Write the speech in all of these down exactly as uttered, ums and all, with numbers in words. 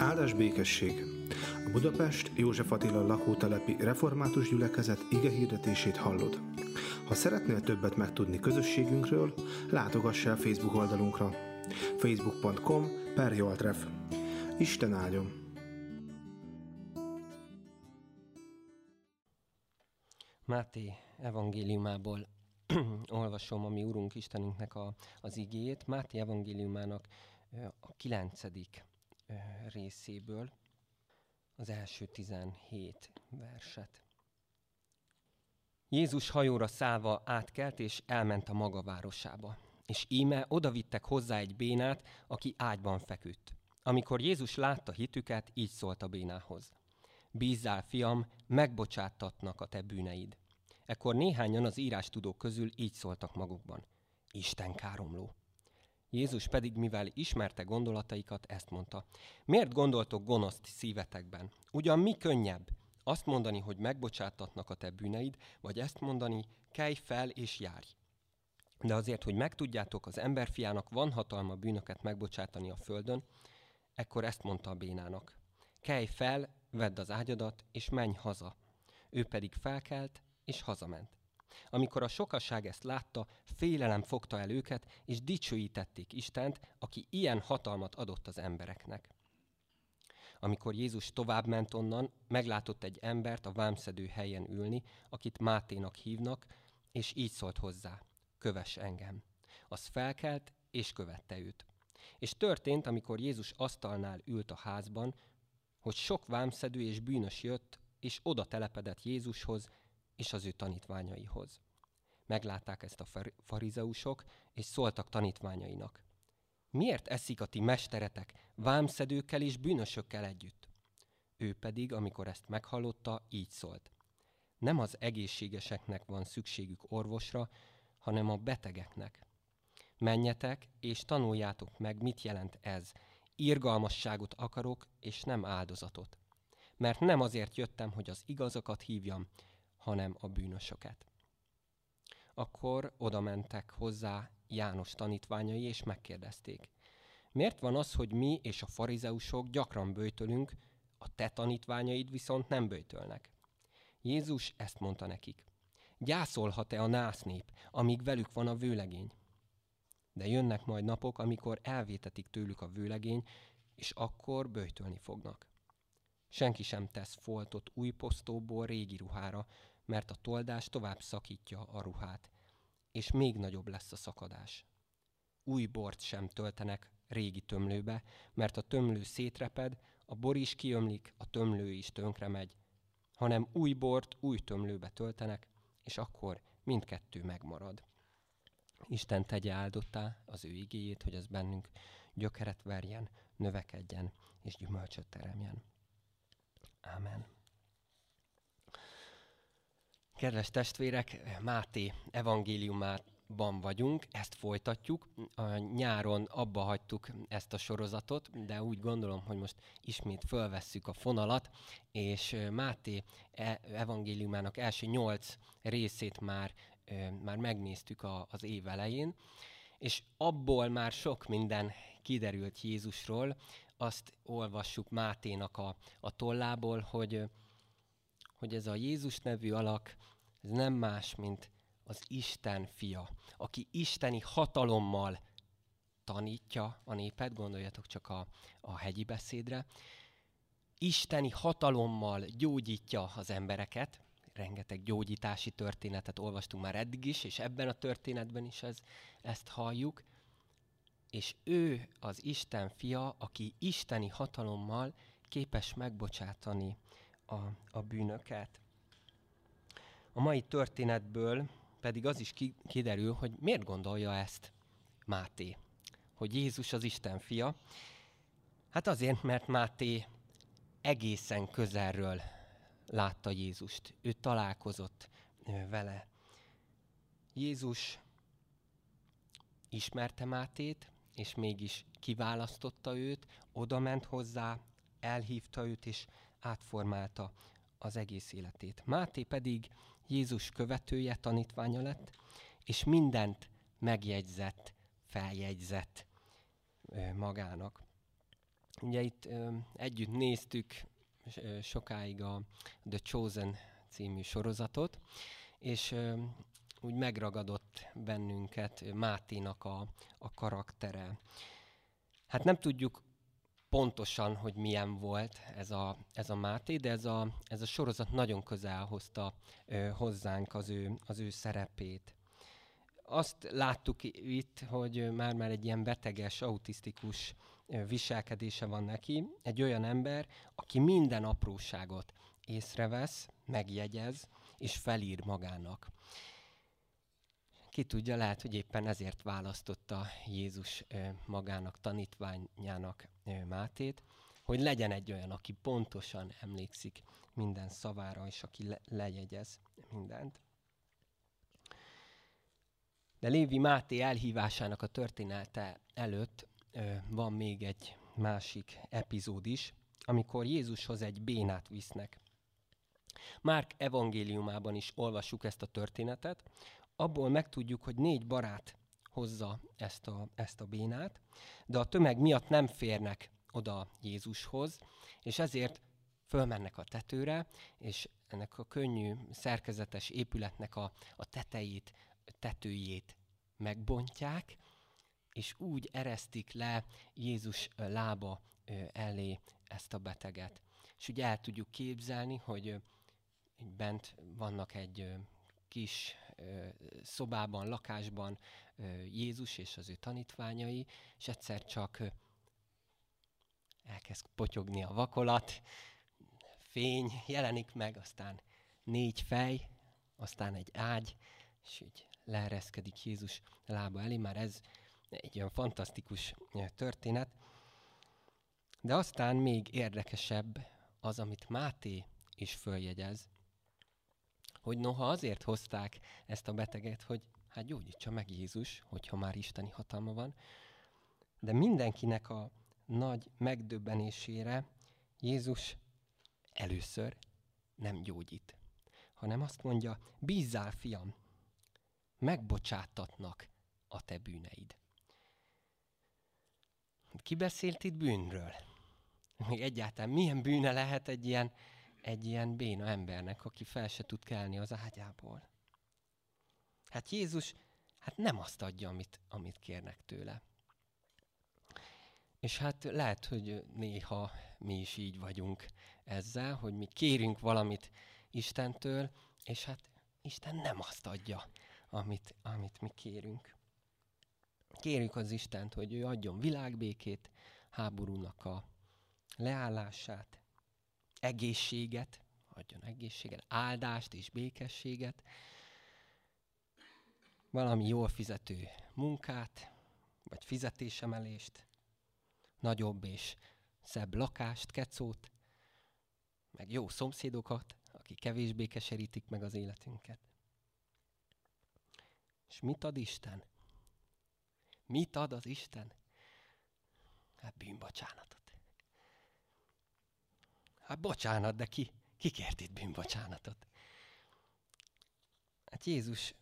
Áldás békesség! A Budapest József Attila lakótelepi református gyülekezet igehirdetését hallod. Ha szeretnél többet megtudni közösségünkről, látogass el Facebook oldalunkra. facebook pont com per joltref. Isten áldjon! Máté evangéliumából olvasom a mi Urunk Istenünknek a, az igéjét. Máté evangéliumának a kilencedik részéből az első tizenhét verset. Jézus hajóra szállva átkelt, és elment a maga városába. És íme odavittek hozzá egy bénát, aki ágyban feküdt. Amikor Jézus látta hitüket, így szólt a bénához: Bízzál, fiam, megbocsáttatnak a te bűneid. Ekkor néhányan az írástudók közül így szóltak magukban: Isten káromló. Jézus pedig, mivel ismerte gondolataikat, ezt mondta: Miért gondoltok gonoszt szívetekben? Ugyan mi könnyebb? Azt mondani, hogy megbocsáttatnak a te bűneid, vagy ezt mondani: kelj fel és járj. De azért, hogy megtudjátok, az emberfiának van hatalma bűnöket megbocsátani a földön, ekkor ezt mondta a bénának: Kelj fel, vedd az ágyadat, és menj haza. Ő pedig felkelt, és hazament. Amikor a sokasság ezt látta, félelem fogta el őket, és dicsőítették Istent, aki ilyen hatalmat adott az embereknek. Amikor Jézus tovább ment onnan, meglátott egy embert a vámszedő helyen ülni, akit Máténak hívnak, és így szólt hozzá: Kövess engem. Az felkelt, és követte őt. És történt, amikor Jézus asztalnál ült a házban, hogy sok vámszedő és bűnös jött, és oda telepedett Jézushoz és az ő tanítványaihoz. Meglátták ezt a farizeusok, és szóltak tanítványainak: Miért eszik a ti mesteretek vámszedőkkel és bűnösökkel együtt? Ő pedig, amikor ezt meghallotta, így szólt: Nem az egészségeseknek van szükségük orvosra, hanem a betegeknek. Menjetek, és tanuljátok meg, mit jelent ez: irgalmasságot akarok, és nem áldozatot. Mert nem azért jöttem, hogy az igazakat hívjam, hanem a bűnösöket. Akkor oda mentek hozzá János tanítványai, és megkérdezték: Miért van az, hogy mi és a farizeusok gyakran böjtölünk, a te tanítványaid viszont nem böjtölnek? Jézus ezt mondta nekik: Gyászolhat-e a násznép, amíg velük van a vőlegény? De jönnek majd napok, amikor elvétetik tőlük a vőlegény, és akkor böjtölni fognak. Senki sem tesz foltot új posztóból régi ruhára, mert a toldás tovább szakítja a ruhát, és még nagyobb lesz a szakadás. Új bort sem töltenek régi tömlőbe, mert a tömlő szétreped, a bor is kiömlik, a tömlő is tönkre megy, hanem új bort új tömlőbe töltenek, és akkor mindkettő megmarad. Isten tegye áldottá az ő igéjét, hogy az bennünk gyökeret verjen, növekedjen és gyümölcsöt teremjen. Ámen. Kedves testvérek, Máté evangéliumában vagyunk, ezt folytatjuk. A nyáron abba hagytuk ezt a sorozatot, de úgy gondolom, hogy most ismét fölvesszük a fonalat, és Máté evangéliumának első nyolc részét már, már megnéztük az év elején, és abból már sok minden kiderült Jézusról. Azt olvassuk Máténak a, a tollából, hogy, hogy ez a Jézus nevű alak, ez nem más, mint az Isten fia, aki isteni hatalommal tanítja a népet, gondoljatok csak a, a hegyi beszédre, isteni hatalommal gyógyítja az embereket. Rengeteg gyógyítási történetet olvastunk már eddig is, és ebben a történetben is ez, ezt halljuk. És ő az Isten fia, aki isteni hatalommal képes megbocsátani a, a bűnöket. A mai történetből pedig az is ki, kiderül, hogy miért gondolja ezt Máté, hogy Jézus az Isten fia. Hát azért, mert Máté egészen közelről látta Jézust. Ő találkozott vele. Jézus ismerte Mátét, és mégis kiválasztotta őt, odament hozzá, elhívta őt, és átformálta az egész életét. Máté pedig Jézus követője, tanítványa lett, és mindent megjegyzett, feljegyzett magának. Ugye itt ö, együtt néztük ö, sokáig a The Chosen című sorozatot, és ö, úgy megragadott bennünket Máténak a, a karaktere. Hát nem tudjuk pontosan, hogy milyen volt ez a, ez a Máté, de ez a, ez a sorozat nagyon közel hozta ö, hozzánk az ő, az ő szerepét. Azt láttuk itt, hogy már-már egy ilyen beteges, autisztikus viselkedése van neki. Egy olyan ember, aki minden apróságot észrevesz, megjegyez és felír magának. Ki tudja, lehet, hogy éppen ezért választotta Jézus magának, tanítványának Mátét, hogy legyen egy olyan, aki pontosan emlékszik minden szavára, és aki le- lejegyez mindent. De Lévi Máté elhívásának a története előtt ö, van még egy másik epizód is, amikor Jézushoz egy bénát visznek. Márk evangéliumában is olvassuk ezt a történetet. Abból megtudjuk, hogy négy barát hozza ezt a, ezt a bénát, de a tömeg miatt nem férnek oda Jézushoz, és ezért fölmennek a tetőre, és ennek a könnyű, szerkezetes épületnek a, a tetejét, tetőjét megbontják, és úgy eresztik le Jézus lába elé ezt a beteget. És ugye el tudjuk képzelni, hogy bent vannak egy kis szobában, lakásban Jézus és az ő tanítványai, és egyszer csak elkezd potyogni a vakolat, fény jelenik meg, aztán négy fej, aztán egy ágy, és így leereszkedik Jézus lába elé, már ez egy olyan fantasztikus történet. De aztán még érdekesebb az, amit Máté is följegyez, hogy noha azért hozták ezt a beteget, hogy hát gyógyítsa meg Jézus, hogyha már isteni hatalma van, de mindenkinek a nagy megdöbbenésére Jézus először nem gyógyít, hanem azt mondja, bízzál, fiam, megbocsátatnak a te bűneid. Ki beszélt itt bűnről? Még egyáltalán milyen bűne lehet egy ilyen, egy ilyen béna embernek, aki fel se tud kelni az ágyából? Hát Jézus hát nem azt adja, amit, amit kérnek tőle. És hát lehet, hogy néha mi is így vagyunk ezzel, hogy mi kérünk valamit Istentől, és hát Isten nem azt adja, Amit, amit mi kérünk. Kérjük az Istent, hogy ő adjon világbékét, háborúnak a leállását, egészséget, adjon egészséget, áldást és békességet, valami jól fizető munkát, vagy fizetésemelést, nagyobb és szebb lakást, kecót, meg jó szomszédokat, akik kevésbé keserítik meg az életünket. És mit ad Isten? Mit ad az Isten? Hát bűnbocsánatot. Hát bocsánat, de ki, ki kért itt bűnbocsánatot? Hát Jézus,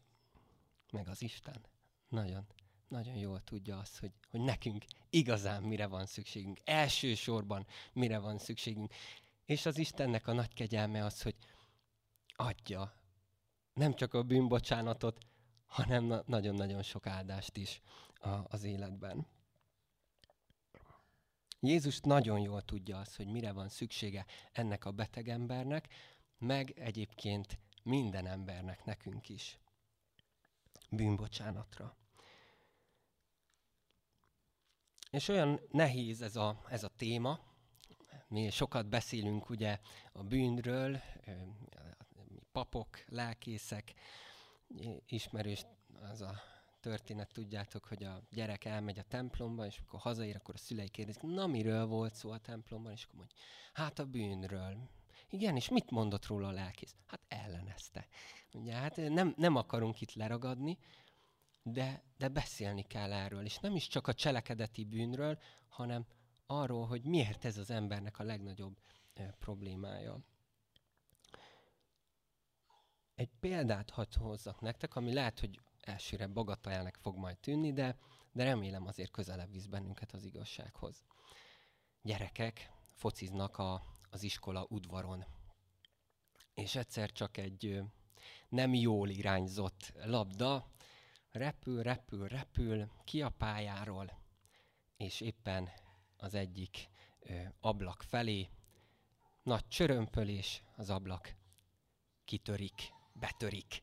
meg az Isten nagyon, nagyon jól tudja azt, hogy, hogy nekünk igazán mire van szükségünk. Elsősorban mire van szükségünk. És az Istennek a nagy kegyelme az, hogy adja nem csak a bűnbocsánatot, hanem nagyon-nagyon sok áldást is az életben. Jézus nagyon jól tudja azt, hogy mire van szüksége ennek a beteg embernek, meg egyébként minden embernek, nekünk is. Bűnbocsánatra. És olyan nehéz ez a, ez a téma. Mi sokat beszélünk ugye a bűnről, papok, lelkészek, ismerős az a történet, tudjátok, hogy a gyerek elmegy a templomba, és akkor hazaér, akkor a szülei kérdezik, na miről volt szó a templomban, és akkor mondja, hát a bűnről. Igen, és mit mondott róla a lelkész? Hát ellenezte. Ugye, hát nem, nem akarunk itt leragadni, de, de beszélni kell erről, és nem is csak a cselekedeti bűnről, hanem arról, hogy miért ez az embernek a legnagyobb eh, problémája. Egy példát hadd hozzak nektek, ami lehet, hogy elsőre bagatelnek fog majd tűnni, de, de remélem azért közelebb visz bennünket az igazsághoz. gyerekek fociznak a, az iskola udvaron. És egyszer csak egy nem jól irányzott labda repül, repül, repül ki a pályáról, és éppen az egyik ablak felé nagy csörömpölés, az ablak kitörik, betörik.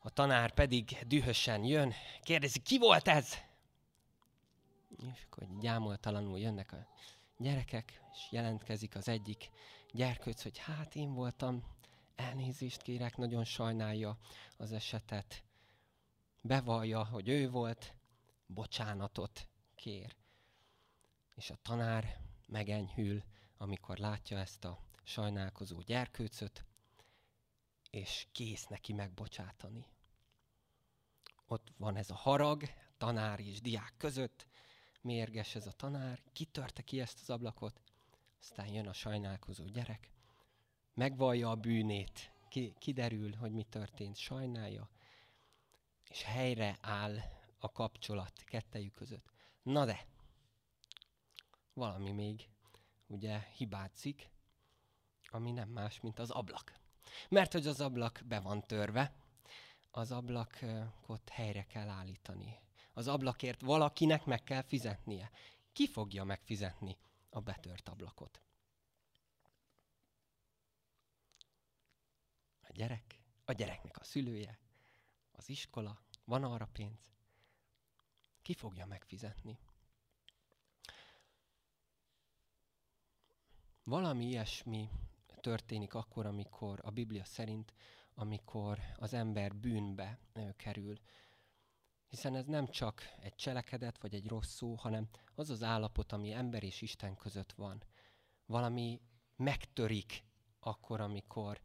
A tanár pedig dühösen jön, kérdezi, ki volt ez? És akkor gyámoltalanul jönnek a gyerekek, és jelentkezik az egyik gyerkőc, hogy hát én voltam, elnézést kérek, nagyon sajnálja az esetet. Bevallja, hogy ő volt, bocsánatot kér. És a tanár megenyhül, amikor látja ezt a sajnálkozó gyerkőcöt, és kész neki megbocsátani. Ott van ez a harag, tanár és diák között, mérges ez a tanár, kitörte ki ezt az ablakot, aztán jön a sajnálkozó gyerek, megvallja a bűnét, ki, kiderül, hogy mi történt, sajnálja, és helyre áll a kapcsolat kettejük között. Na de, valami még ugye hibázik, ami nem más, mint az ablak. Mert hogy az ablak be van törve, az ablakot helyre kell állítani. Az ablakért valakinek meg kell fizetnie. Ki fogja megfizetni a betört ablakot? A gyerek, a gyereknek a szülője, az iskola, van arra pénz. Ki fogja megfizetni? Valami ilyesmi történik akkor, amikor a Biblia szerint, amikor az ember bűnbe kerül. Hiszen ez nem csak egy cselekedet, vagy egy rossz szó, hanem az az állapot, ami ember és Isten között van. Valami megtörik akkor, amikor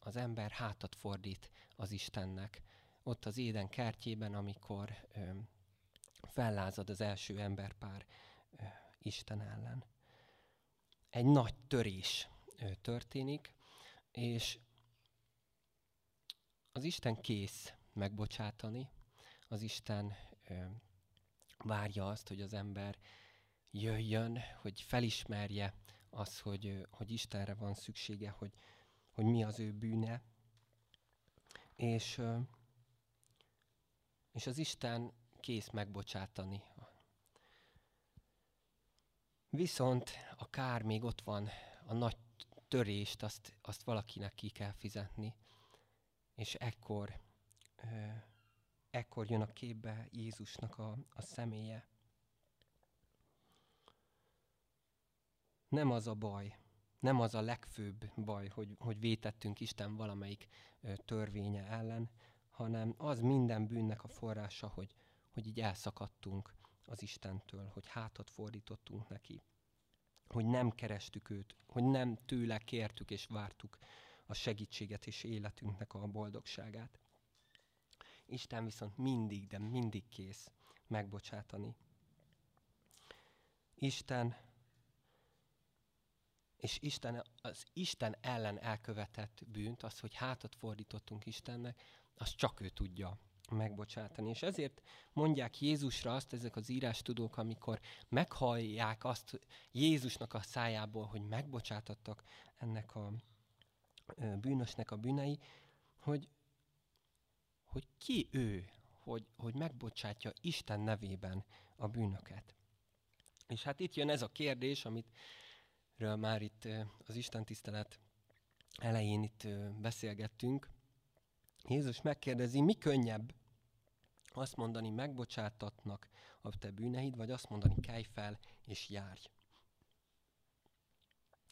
az ember hátat fordít az Istennek. Ott az Éden kertjében, amikor fellázad az első emberpár Isten ellen. Egy nagy törés történik, és az Isten kész megbocsátani, az Isten ö, várja azt, hogy az ember jöjjön, hogy felismerje azt, hogy, hogy Istenre van szüksége, hogy, hogy mi az ő bűne. És, ö, és az Isten kész megbocsátani. Viszont a kár még ott van, a nagy törést, azt, azt valakinek ki kell fizetni. És ekkor... Ö, Ekkor jön a képbe Jézusnak a, a személye. Nem az a baj, nem az a legfőbb baj, hogy, hogy vétettünk Isten valamelyik ö, törvénye ellen, hanem az minden bűnnek a forrása, hogy, hogy így elszakadtunk az Istentől, hogy hátat fordítottunk neki, hogy nem kerestük őt, hogy nem tőle kértük és vártuk a segítséget és életünknek a boldogságát. Isten viszont mindig, de mindig kész megbocsátani. Isten, és Isten, az Isten ellen elkövetett bűnt, az, hogy hátat fordítottunk Istennek, az csak ő tudja megbocsátani. És ezért mondják Jézusra azt ezek az írástudók, amikor meghallják azt Jézusnak a szájából, hogy megbocsátattak ennek a bűnösnek a bűnei, hogy hogy ki ő, hogy, hogy megbocsátja Isten nevében a bűnöket. És hát itt jön ez a kérdés, amitről már itt az Isten tisztelet elején itt beszélgettünk. Jézus megkérdezi, mi könnyebb azt mondani, megbocsátatnak a te bűneid, vagy azt mondani, kelj fel és járj.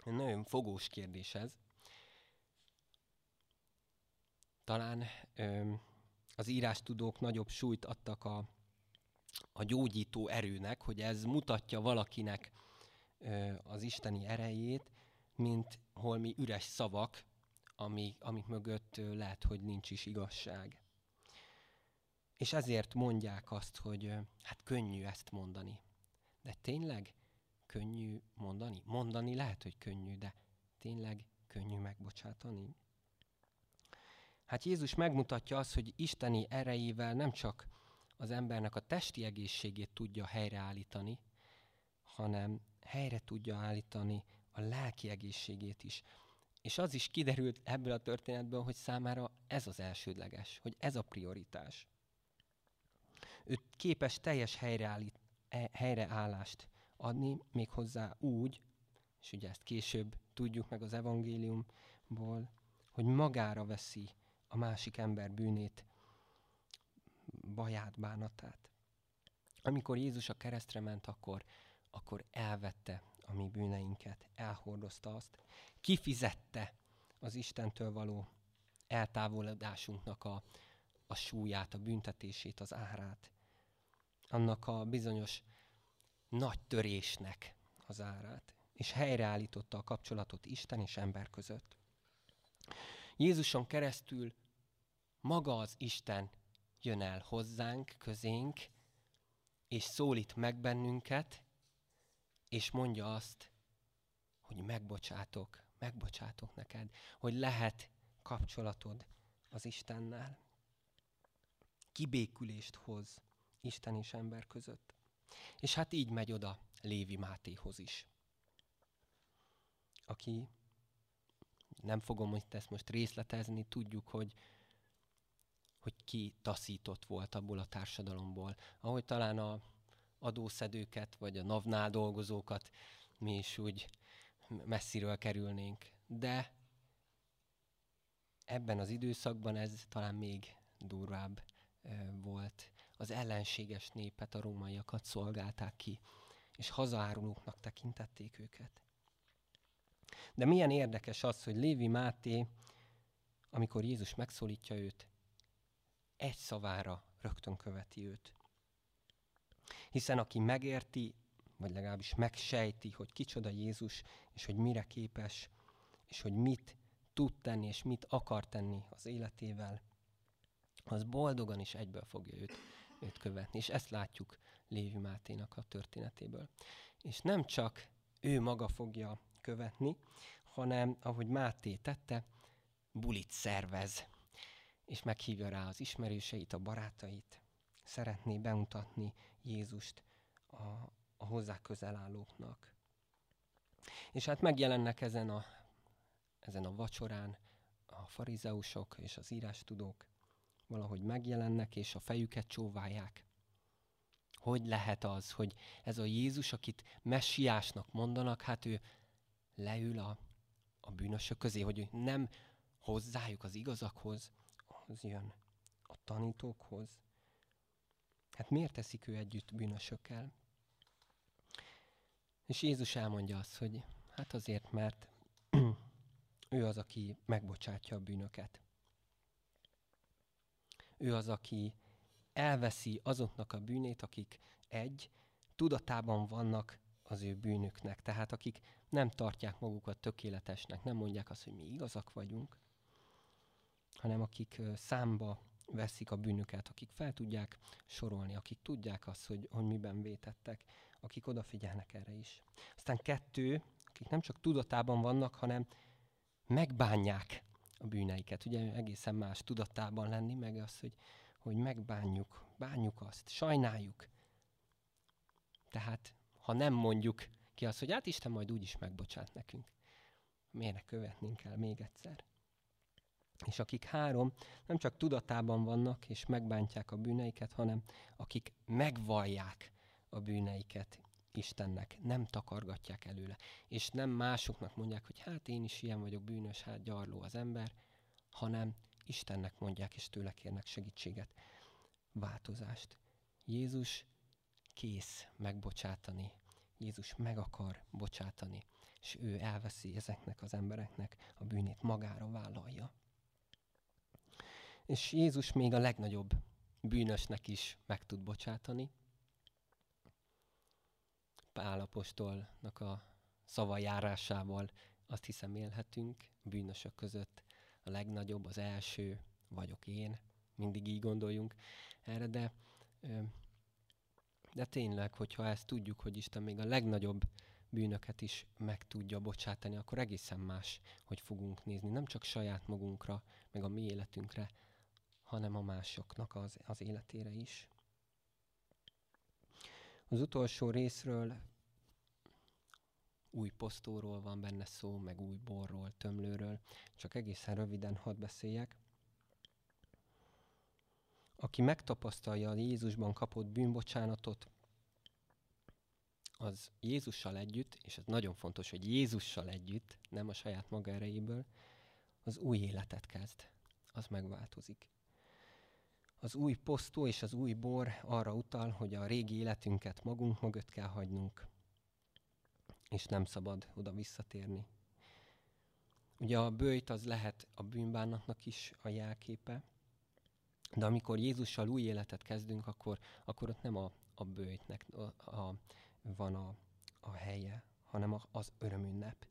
Nagyon fogós kérdés ez. Talán... Öm, Az írástudók nagyobb súlyt adtak a, a gyógyító erőnek, hogy ez mutatja valakinek ö, az isteni erejét, mint holmi üres szavak, ami, amik mögött ö, lehet, hogy nincs is igazság. És ezért mondják azt, hogy ö, hát könnyű ezt mondani. De tényleg könnyű mondani? Mondani lehet, hogy könnyű, de tényleg könnyű megbocsátani? Hát Jézus megmutatja azt, hogy isteni erejével nem csak az embernek a testi egészségét tudja helyreállítani, hanem helyre tudja állítani a lelki egészségét is. És az is kiderült ebből a történetből, hogy számára ez az elsődleges, hogy ez a prioritás. Ő képes teljes helyreállít, helyreállást adni, méghozzá úgy, és ugye ezt később tudjuk meg az evangéliumból, hogy magára veszi a másik ember bűnét, baját, bánatát. Amikor Jézus a keresztre ment, akkor, akkor elvette a mi bűneinket, elhordozta azt, kifizette az Istentől való eltávolodásunknak a, a súlyát, a büntetését, az árát, annak a bizonyos nagy törésnek az árát, és helyreállította a kapcsolatot Isten és ember között. Jézuson keresztül maga az Isten jön el hozzánk, közénk, és szólít meg bennünket, és mondja azt, hogy megbocsátok, megbocsátok neked, hogy lehet kapcsolatod az Istennel. Kibékülést hoz Isten és ember között. És hát így megy oda Lévi Mátéhoz is, aki, nem fogom ezt most részletezni, tudjuk, hogy, hogy ki taszított volt abból a társadalomból. Ahogy talán a adószedőket, vagy a NAV-nál dolgozókat mi is úgy messziről kerülnénk. De ebben az időszakban ez talán még durvább volt. Az ellenséges népet, a rómaiakat szolgálták ki, és hazaárulóknak tekintették őket. De milyen érdekes az, hogy Lévi Máté, amikor Jézus megszólítja őt, egy szavára rögtön követi őt. Hiszen aki megérti, vagy legalábbis megsejti, hogy kicsoda Jézus, és hogy mire képes, és hogy mit tud tenni, és mit akar tenni az életével, az boldogan is egyből fogja őt, őt követni. És ezt látjuk Lévi Máténak a történetéből. És nem csak ő maga fogja követni, hanem, ahogy Máté tette, bulit szervez, és meghívja rá az ismerőseit, a barátait. Szeretné bemutatni Jézust a, a hozzá közel állóknak. És hát megjelennek ezen a, ezen a vacsorán a farizeusok és az írástudók, valahogy megjelennek, és a fejüket csóválják. Hogy lehet az, hogy ez a Jézus, akit messiásnak mondanak, hát ő leül a, a bűnösök közé, hogy nem hozzájuk az igazakhoz, az jön a tanítókhoz. Hát miért teszik ő együtt bűnösökkel? És Jézus elmondja azt, hogy hát azért, mert ő az, aki megbocsátja a bűnöket. Ő az, aki elveszi azoknak a bűnét, akik egy, tudatában vannak az ő bűnüknek. Tehát akik nem tartják magukat tökéletesnek, nem mondják azt, hogy mi igazak vagyunk, hanem akik számba veszik a bűnüket, akik fel tudják sorolni, akik tudják azt, hogy, hogy miben vétettek, akik odafigyelnek erre is. Aztán kettő, akik nem csak tudatában vannak, hanem megbánják a bűneiket. Ugye egészen más tudatában lenni, meg az, hogy, hogy megbánjuk, bánjuk azt, sajnáljuk. Tehát, ha nem mondjuk ki azt, hogy hát Isten majd úgyis megbocsát nekünk, miért ne követnénk el még egyszer? És akik három, nem csak tudatában vannak, és megbántják a bűneiket, hanem akik megvallják a bűneiket Istennek, nem takargatják előle. És nem másoknak mondják, hogy hát én is ilyen vagyok, bűnös, hát gyarló az ember, hanem Istennek mondják, és tőle kérnek segítséget, változást. Jézus kész megbocsátani. Jézus meg akar bocsátani, és ő elveszi ezeknek az embereknek a bűnét, magára vállalja. És Jézus még a legnagyobb bűnösnek is meg tud bocsátani. Pál apostolnak a szava járásával azt hiszem élhetünk, bűnösök között a legnagyobb, az első vagyok én, mindig így gondoljunk erre, de, de tényleg, hogyha ezt tudjuk, hogy Isten még a legnagyobb bűnöket is meg tudja bocsátani, akkor egészen más, hogy fogunk nézni, nem csak saját magunkra, meg a mi életünkre, hanem a másoknak az, az életére is. Az utolsó részről új posztóról van benne szó, meg új borról, tömlőről. Csak egészen röviden hadd beszéljek. Aki megtapasztalja a Jézusban kapott bűnbocsánatot, az Jézussal együtt, és ez nagyon fontos, hogy Jézussal együtt, nem a saját maga erejéből, az új életet kezd. Az megváltozik. Az új posztó és az új bor arra utal, hogy a régi életünket magunk mögött kell hagynunk, és nem szabad oda visszatérni. Ugye a böjt az lehet a bűnbánatnak is a jelképe, de amikor Jézussal új életet kezdünk, akkor, akkor ott nem a, a böjtnek a, a, van a, a helye, hanem a, az örömünnep.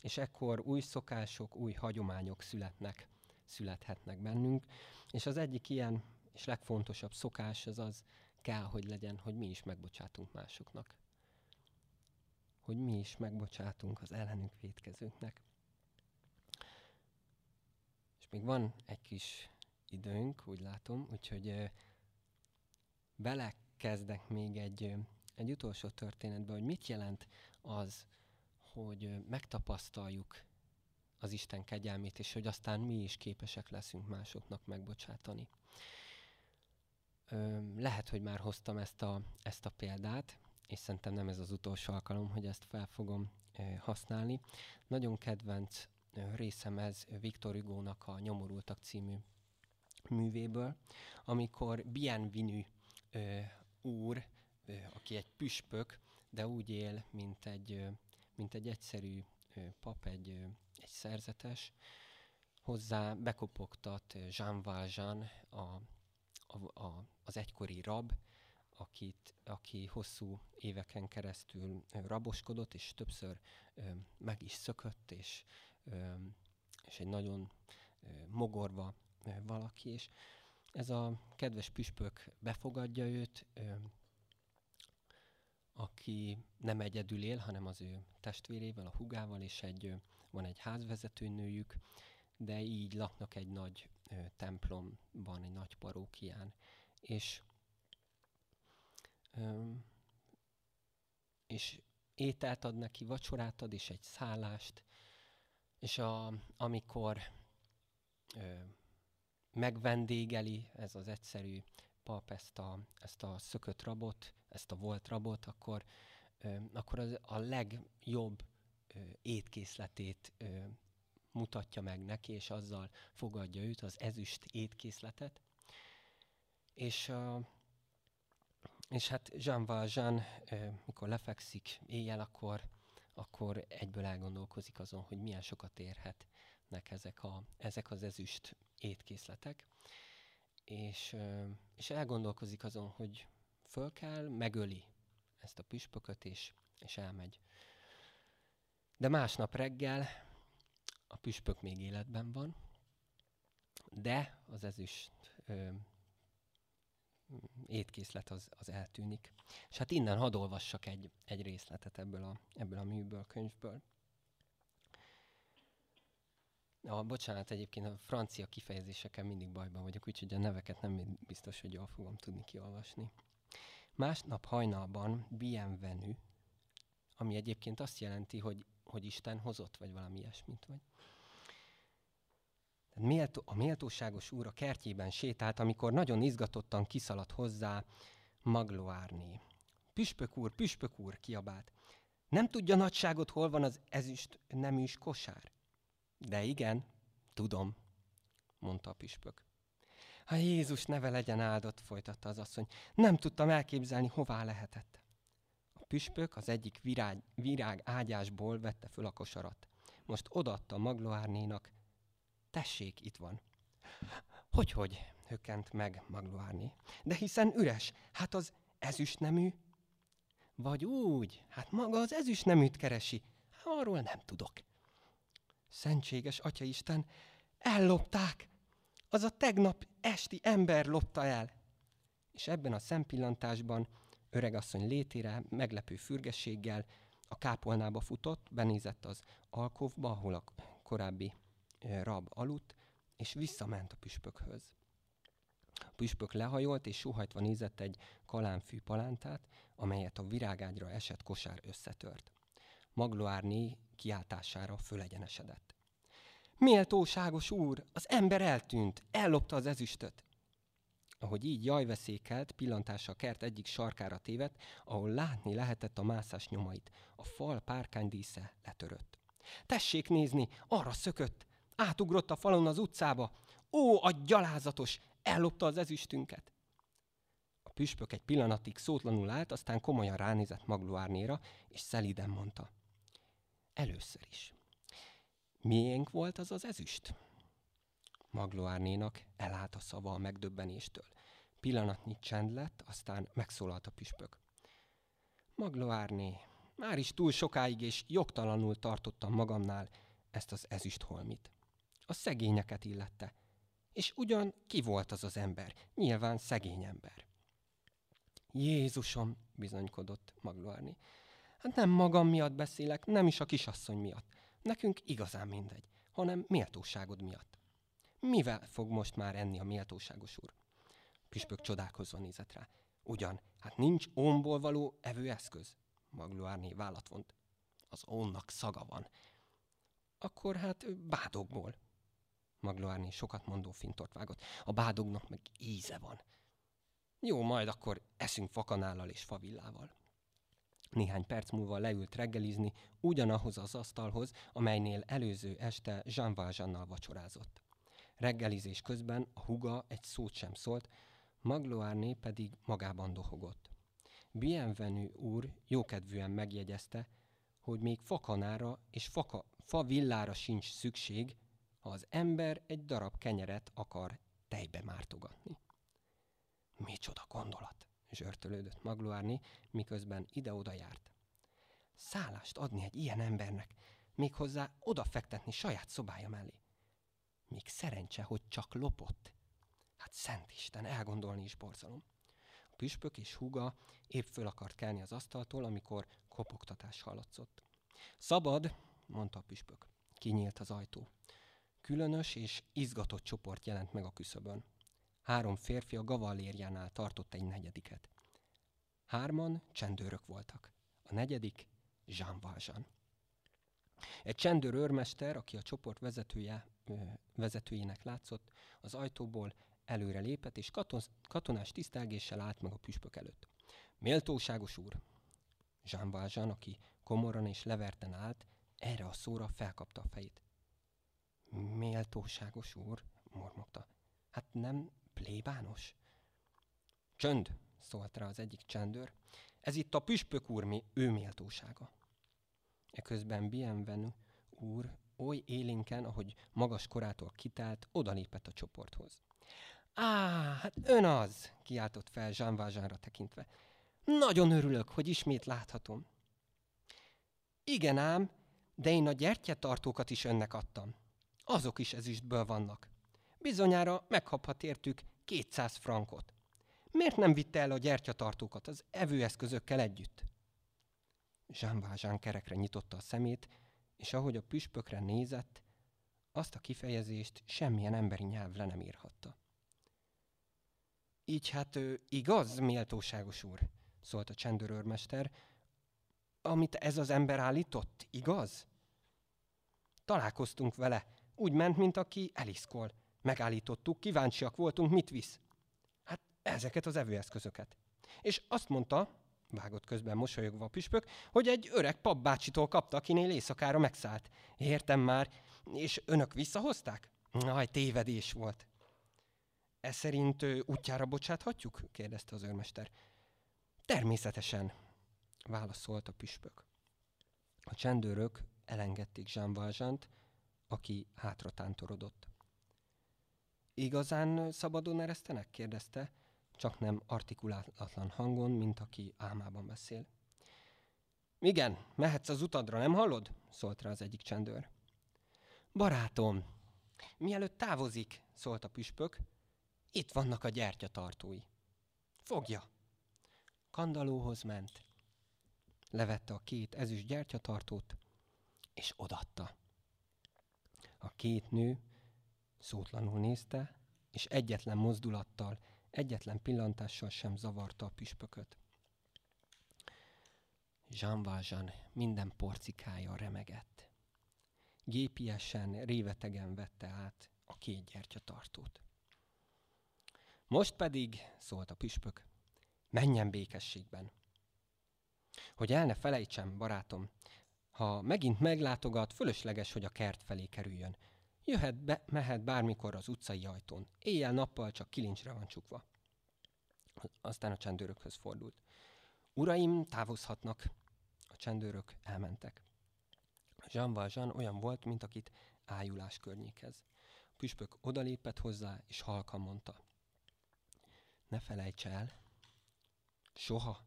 És ekkor új szokások, új hagyományok születnek, születhetnek bennünk, és az egyik ilyen és legfontosabb szokás az az kell, hogy legyen, hogy mi is megbocsátunk másoknak. Hogy mi is megbocsátunk az ellenünk vétkezőknek. És még van egy kis időnk, úgy látom, úgyhogy belekezdek még egy, egy utolsó történetbe, hogy mit jelent az, hogy megtapasztaljuk az Isten kegyelmét, és hogy aztán mi is képesek leszünk másoknak megbocsátani. Ö, lehet, hogy már hoztam ezt a, ezt a példát, és szerintem nem ez az utolsó alkalom, hogy ezt fel fogom ö, használni. Nagyon kedvenc ö, részem ez Viktor Hugónak a Nyomorultak című művéből, amikor Bienvenue ö, úr, ö, aki egy püspök, de úgy él, mint egy, ö, mint egy egyszerű ö, pap, egy ö, egy szerzetes, hozzá bekopogtat Jean Valjean, a, a, a, az egykori rab, akit, aki hosszú éveken keresztül raboskodott, és többször ö, meg is szökött, és, ö, és egy nagyon ö, mogorva ö, valaki, és ez a kedves püspök befogadja őt, ö, aki nem egyedül él, hanem az ő testvérével, a hugával, és egy, van egy házvezetőnőjük, de így laknak egy nagy ö, templomban, egy nagy parókián. És, ö, és ételt ad neki, vacsorát ad, és egy szállást, és a, amikor ö, megvendégeli ez az egyszerű pap ezt a, ezt a szökött rabot, ezt a volt rabot, akkor, ö, akkor az a legjobb ö, étkészletét ö, mutatja meg neki, és azzal fogadja őt, az ezüst étkészletet. És, ö, és hát Jean Valjean, ö, mikor lefekszik éjjel, akkor, akkor egyből elgondolkozik azon, hogy milyen sokat érhetnek ezek, a, ezek az ezüst étkészletek. És, és elgondolkozik azon, hogy föl kell, megöli ezt a püspököt, és, és elmegy. De másnap reggel a püspök még életben van, de az ezüst ö, étkészlet az, az eltűnik. És hát innen hadd olvassak egy, egy részletet ebből a, ebből a műből, könyvből. A, bocsánat, egyébként a francia kifejezésekkel mindig bajban vagyok, úgyhogy a neveket nem biztos, hogy jól fogom tudni kiolvasni. Másnap hajnalban Bienvenue, ami egyébként azt jelenti, hogy, hogy Isten hozott, vagy valami ilyesmit vagy. A méltóságos úr a kertjében sétált, amikor nagyon izgatottan kiszaladt hozzá Magloire-né. Püspök úr, püspök úr, kiabált. Nem tudja nagyságot, hol van az ezüst neműs kosár? De igen, tudom, mondta a püspök. Ha Jézus neve legyen áldott, folytatta az asszony, nem tudtam elképzelni, hová lehetett. A püspök az egyik virág, virág ágyásból vette föl a kosarat. Most odaadta Magloire-nénak, tessék, itt van. Hogyhogy, hökkent meg Magloire-né. De hiszen üres, hát az ezüstnemű. Vagy úgy, hát maga az ezüstneműt keresi, arról nem tudok. Szentséges Atyaisten, ellopták! Az a tegnap esti ember lopta el! És ebben a szempillantásban öregasszony létére meglepő fürgességgel a kápolnába futott, benézett az alkóvba, ahol a korábbi rab aludt, és visszament a püspökhöz. A püspök lehajolt, és sóhajtva nézett egy kalánfű palántát, amelyet a virágágyra esett kosár összetört. Magloire-né kiáltására fölegyenesedett. Méltóságos úr, az ember eltűnt, ellopta az ezüstöt. Ahogy így jajveszékelt, pillantása a kert egyik sarkára tévedt, ahol látni lehetett a mászás nyomait. A fal párkánydísze letörött. Tessék nézni, arra szökött. Átugrott a falon az utcába. Ó, a gyalázatos, ellopta az ezüstünket. A püspök egy pillanatig szótlanul állt, aztán komolyan ránézett Magloire-néra, és szelíden mondta. Először is. Miénk volt az az ezüst? Magloire-nénak elállt a szava a megdöbbenéstől. Pillanatnyi csend lett, aztán megszólalt a püspök. Magloire-né, már is túl sokáig és jogtalanul tartottam magamnál ezt az ezüstholmit. A szegényeket illette. És ugyan ki volt az az ember? Nyilván szegény ember. Jézusom, bizonykodott Magloire-né. Hát nem magam miatt beszélek, nem is a kisasszony miatt. Nekünk igazán mindegy, hanem méltóságod miatt. Mivel fog most már enni a méltóságos úr? Püspök csodálkozva nézett rá. Ugyan, hát nincs ónból való evőeszköz. Magloire-né vállat vont. Az ónnak szaga van. Akkor hát bádogból. Magloire-né sokat mondó fintort vágott. A bádognak meg íze van. Jó, majd akkor eszünk fakanállal és favillával. Néhány perc múlva leült reggelizni ugyanahoz az asztalhoz, amelynél előző este Jean Valjeannal vacsorázott. Reggelizés közben a húga egy szót sem szólt, Magloire-né pedig magában dohogott. Bienvenue úr jókedvűen megjegyezte, hogy még fakanára és faka, favillára sincs szükség, ha az ember egy darab kenyeret akar tejbe mártogatni. Micsoda gondolat! Zsörtölődött Magloire-né, miközben ide-oda járt. Szállást adni egy ilyen embernek, méghozzá odafektetni saját szobája mellé. Még szerencse, hogy csak lopott. Hát szentisten, elgondolni is borzalom. A püspök és húga épp föl akart kelni az asztaltól, amikor kopogtatás hallatszott. Szabad, mondta a püspök. Kinyílt az ajtó. Különös és izgatott csoport jelent meg a küszöbön. Három férfi a gavallérjánál tartott egy negyediket. Hárman csendőrök voltak. A negyedik Jean Valjean. Egy csendőr őrmester, aki a csoport vezetője, ö, vezetőjének látszott, az ajtóból előre lépett, és katon- katonás tisztelgéssel állt meg a püspök előtt. Méltóságos úr! Jean Valjean, aki komoran és leverten állt, erre a szóra felkapta a fejét. Méltóságos úr! Mormogta. Hát nem... plébános? Csönd, szólt rá az egyik csendőr. Ez itt a püspök úr ő méltósága. Eközben Bienvenue úr oly élénken, ahogy magas korától kitelt, odalépett a csoporthoz. Á, hát ön az, kiáltott fel Jean Valjeanra tekintve. Nagyon örülök, hogy ismét láthatom. Igen ám, de én a gyertyatartókat is önnek adtam. Azok is ezüstből vannak. Bizonyára megkaphat értük kétszáz frankot. Miért nem vitte el a gyertyatartókat az evőeszközökkel együtt? Jean Valjean kerekre nyitotta a szemét, és ahogy a püspökre nézett, azt a kifejezést semmilyen emberi nyelv le nem írhatta. Így hát ő igaz, méltóságos úr, szólt a csendőrőrmester, amit ez az ember állított, igaz? Találkoztunk vele, úgy ment, mint aki eliszkol. Megállítottuk, kíváncsiak voltunk, mit visz. Hát ezeket az evőeszközöket. És azt mondta, vágott közben mosolyogva a püspök, hogy egy öreg papbácsitól kapta, akinél éjszakára megszállt. Értem már, és önök visszahozták? Aj, tévedés volt. Ez szerint ő, útjára bocsáthatjuk? Kérdezte az őrmester. Természetesen, válaszolt a püspök. A csendőrök elengedték Jean Valjeant, aki hátra tántorodott. Igazán szabadon eresztenek? Kérdezte, csak nem artikulálatlan hangon, mint aki álmában beszél. Igen, mehetsz az utadra, nem hallod? Szólt rá az egyik csendőr. Barátom, mielőtt távozik, szólt a püspök, itt vannak a gyertyatartói. Fogja! Kandallóhoz ment, levette a két ezüst gyertyatartót, és odatta. A két nő szótlanul nézte, és egyetlen mozdulattal, egyetlen pillantással sem zavarta a püspököt. Jean Valjean minden porcikája remegett. Gépiesen, révetegen vette át a két gyertyatartót. Most pedig, szólt a püspök, menjen békességben. Hogy el ne felejtsem, barátom, ha megint meglátogat, fölösleges, hogy a kert felé kerüljön. Jöhet be, mehet bármikor az utcai ajtón. Éjjel-nappal csak kilincsre van csukva. Aztán a csendőrökhöz fordult. Uraim, távozhatnak. A csendőrök elmentek. Jean Valjean olyan volt, mint akit ájulás környékez. A püspök odalépett hozzá, és halkan mondta. Ne felejts el, soha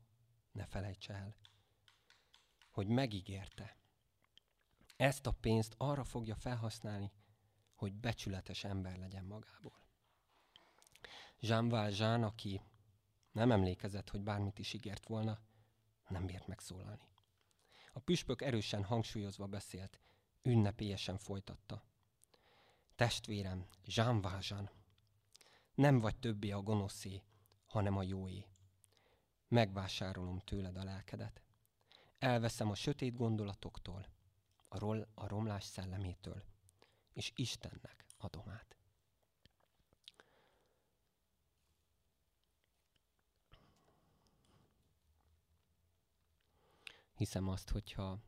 ne felejts el, hogy megígérte. Ezt a pénzt arra fogja felhasználni, hogy becsületes ember legyen magából. Jean Valjean, aki nem emlékezett, hogy bármit is ígért volna, nem bírt megszólalni. A püspök erősen hangsúlyozva beszélt, ünnepélyesen folytatta. Testvérem, Jean Valjean, nem vagy többé a gonoszé, hanem a jóé. Megvásárolom tőled a lelkedet. Elveszem a sötét gondolatoktól, arról a romlás szellemétől, és Istennek adom át. Hiszem azt, hogyha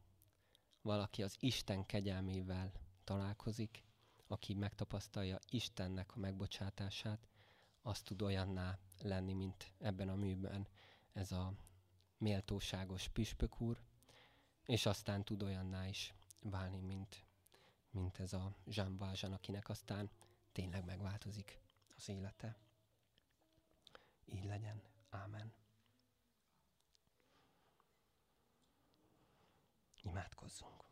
valaki az Isten kegyelmével találkozik, aki megtapasztalja Istennek a megbocsátását, az tud olyanná lenni, mint ebben a műben ez a méltóságos püspök úr, és aztán tud olyanná is válni, mint, mint ez a Jean Valjean, akinek aztán tényleg megváltozik az élete. Így legyen. Ámen. Imádkozzunk.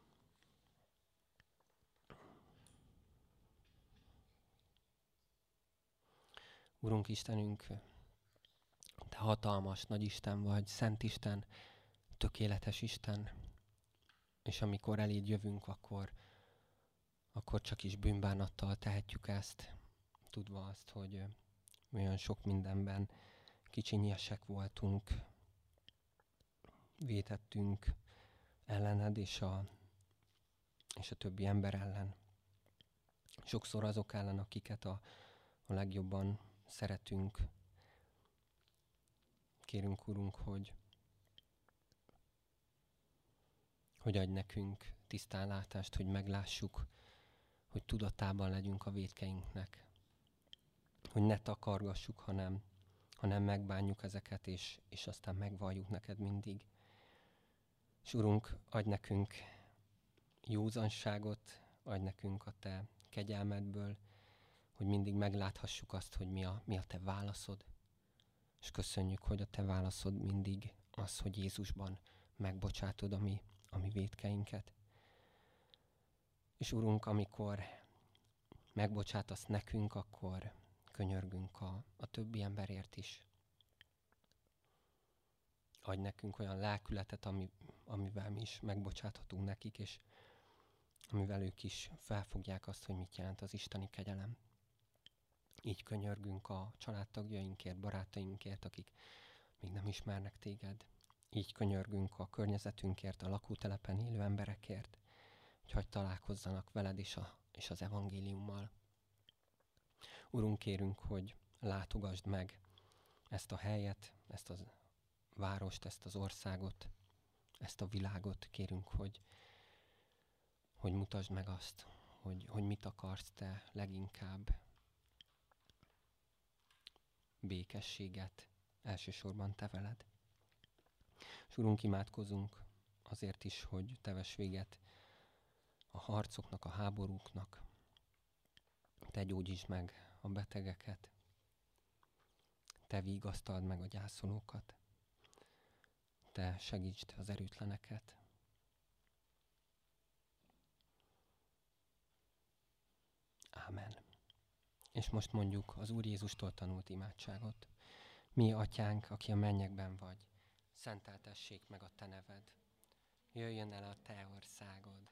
Urunk Istenünk, Te hatalmas, nagy Isten vagy, szent Isten, tökéletes Isten, és amikor eléd jövünk, akkor, akkor csak is bűnbánattal tehetjük ezt, tudva azt, hogy olyan sok mindenben kicsinyesek voltunk, vétettünk ellened és a, és a többi ember ellen. Sokszor azok ellen, akiket a, a legjobban szeretünk. Kérünk, Urunk, hogy, hogy adj nekünk tisztán látást, hogy meglássuk, hogy tudatában legyünk a vétkeinknek. Hogy ne takargassuk, hanem, hanem megbánjuk ezeket, és, és aztán megvalljuk neked mindig. És Urunk, adj nekünk józanságot, adj nekünk a Te kegyelmedből, hogy mindig megláthassuk azt, hogy mi a, mi a Te válaszod. És köszönjük, hogy a Te válaszod mindig az, hogy Jézusban megbocsátod a mi, a mi vétkeinket. És Urunk, amikor megbocsátasz nekünk, akkor könyörgünk a, a többi emberért is. Adj nekünk olyan lelkületet, ami, amivel mi is megbocsáthatunk nekik, és amivel ők is felfogják azt, hogy mit jelent az isteni kegyelem. Így könyörgünk a családtagjainkért, barátainkért, akik még nem ismernek téged. Így könyörgünk a környezetünkért, a lakótelepen élő emberekért, hogy hadd találkozzanak veled és, a, és az evangéliummal. Urunk, kérünk, hogy látogasd meg ezt a helyet, ezt az várost, ezt az országot, ezt a világot. Kérünk, hogy, hogy mutasd meg azt, hogy, hogy mit akarsz te leginkább. Békességet, elsősorban te veled. És Urunk, imádkozunk azért is, hogy te vess véget a harcoknak, a háborúknak. Te gyógyítsd meg a betegeket. Te vigasztald meg a gyászolókat. Te segítsd az erőtleneket. Ámen. És most mondjuk az Úr Jézustól tanult imádságot. Mi, Atyánk, aki a mennyekben vagy, szenteltessék meg a Te neved. Jöjjön el a Te országod.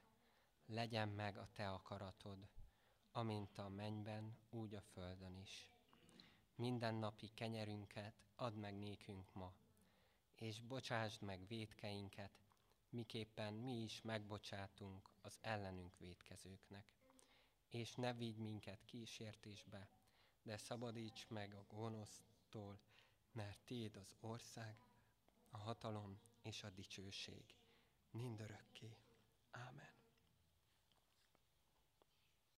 Legyen meg a Te akaratod, amint a mennyben, úgy a földön is. Minden napi kenyerünket add meg nékünk ma, és bocsásd meg vétkeinket, miképpen mi is megbocsátunk az ellenünk vétkezőknek. És ne vigy minket kísértésbe, de szabadíts meg a gonosztól, mert tiéd az ország, a hatalom és a dicsőség mindörökké. Ámen.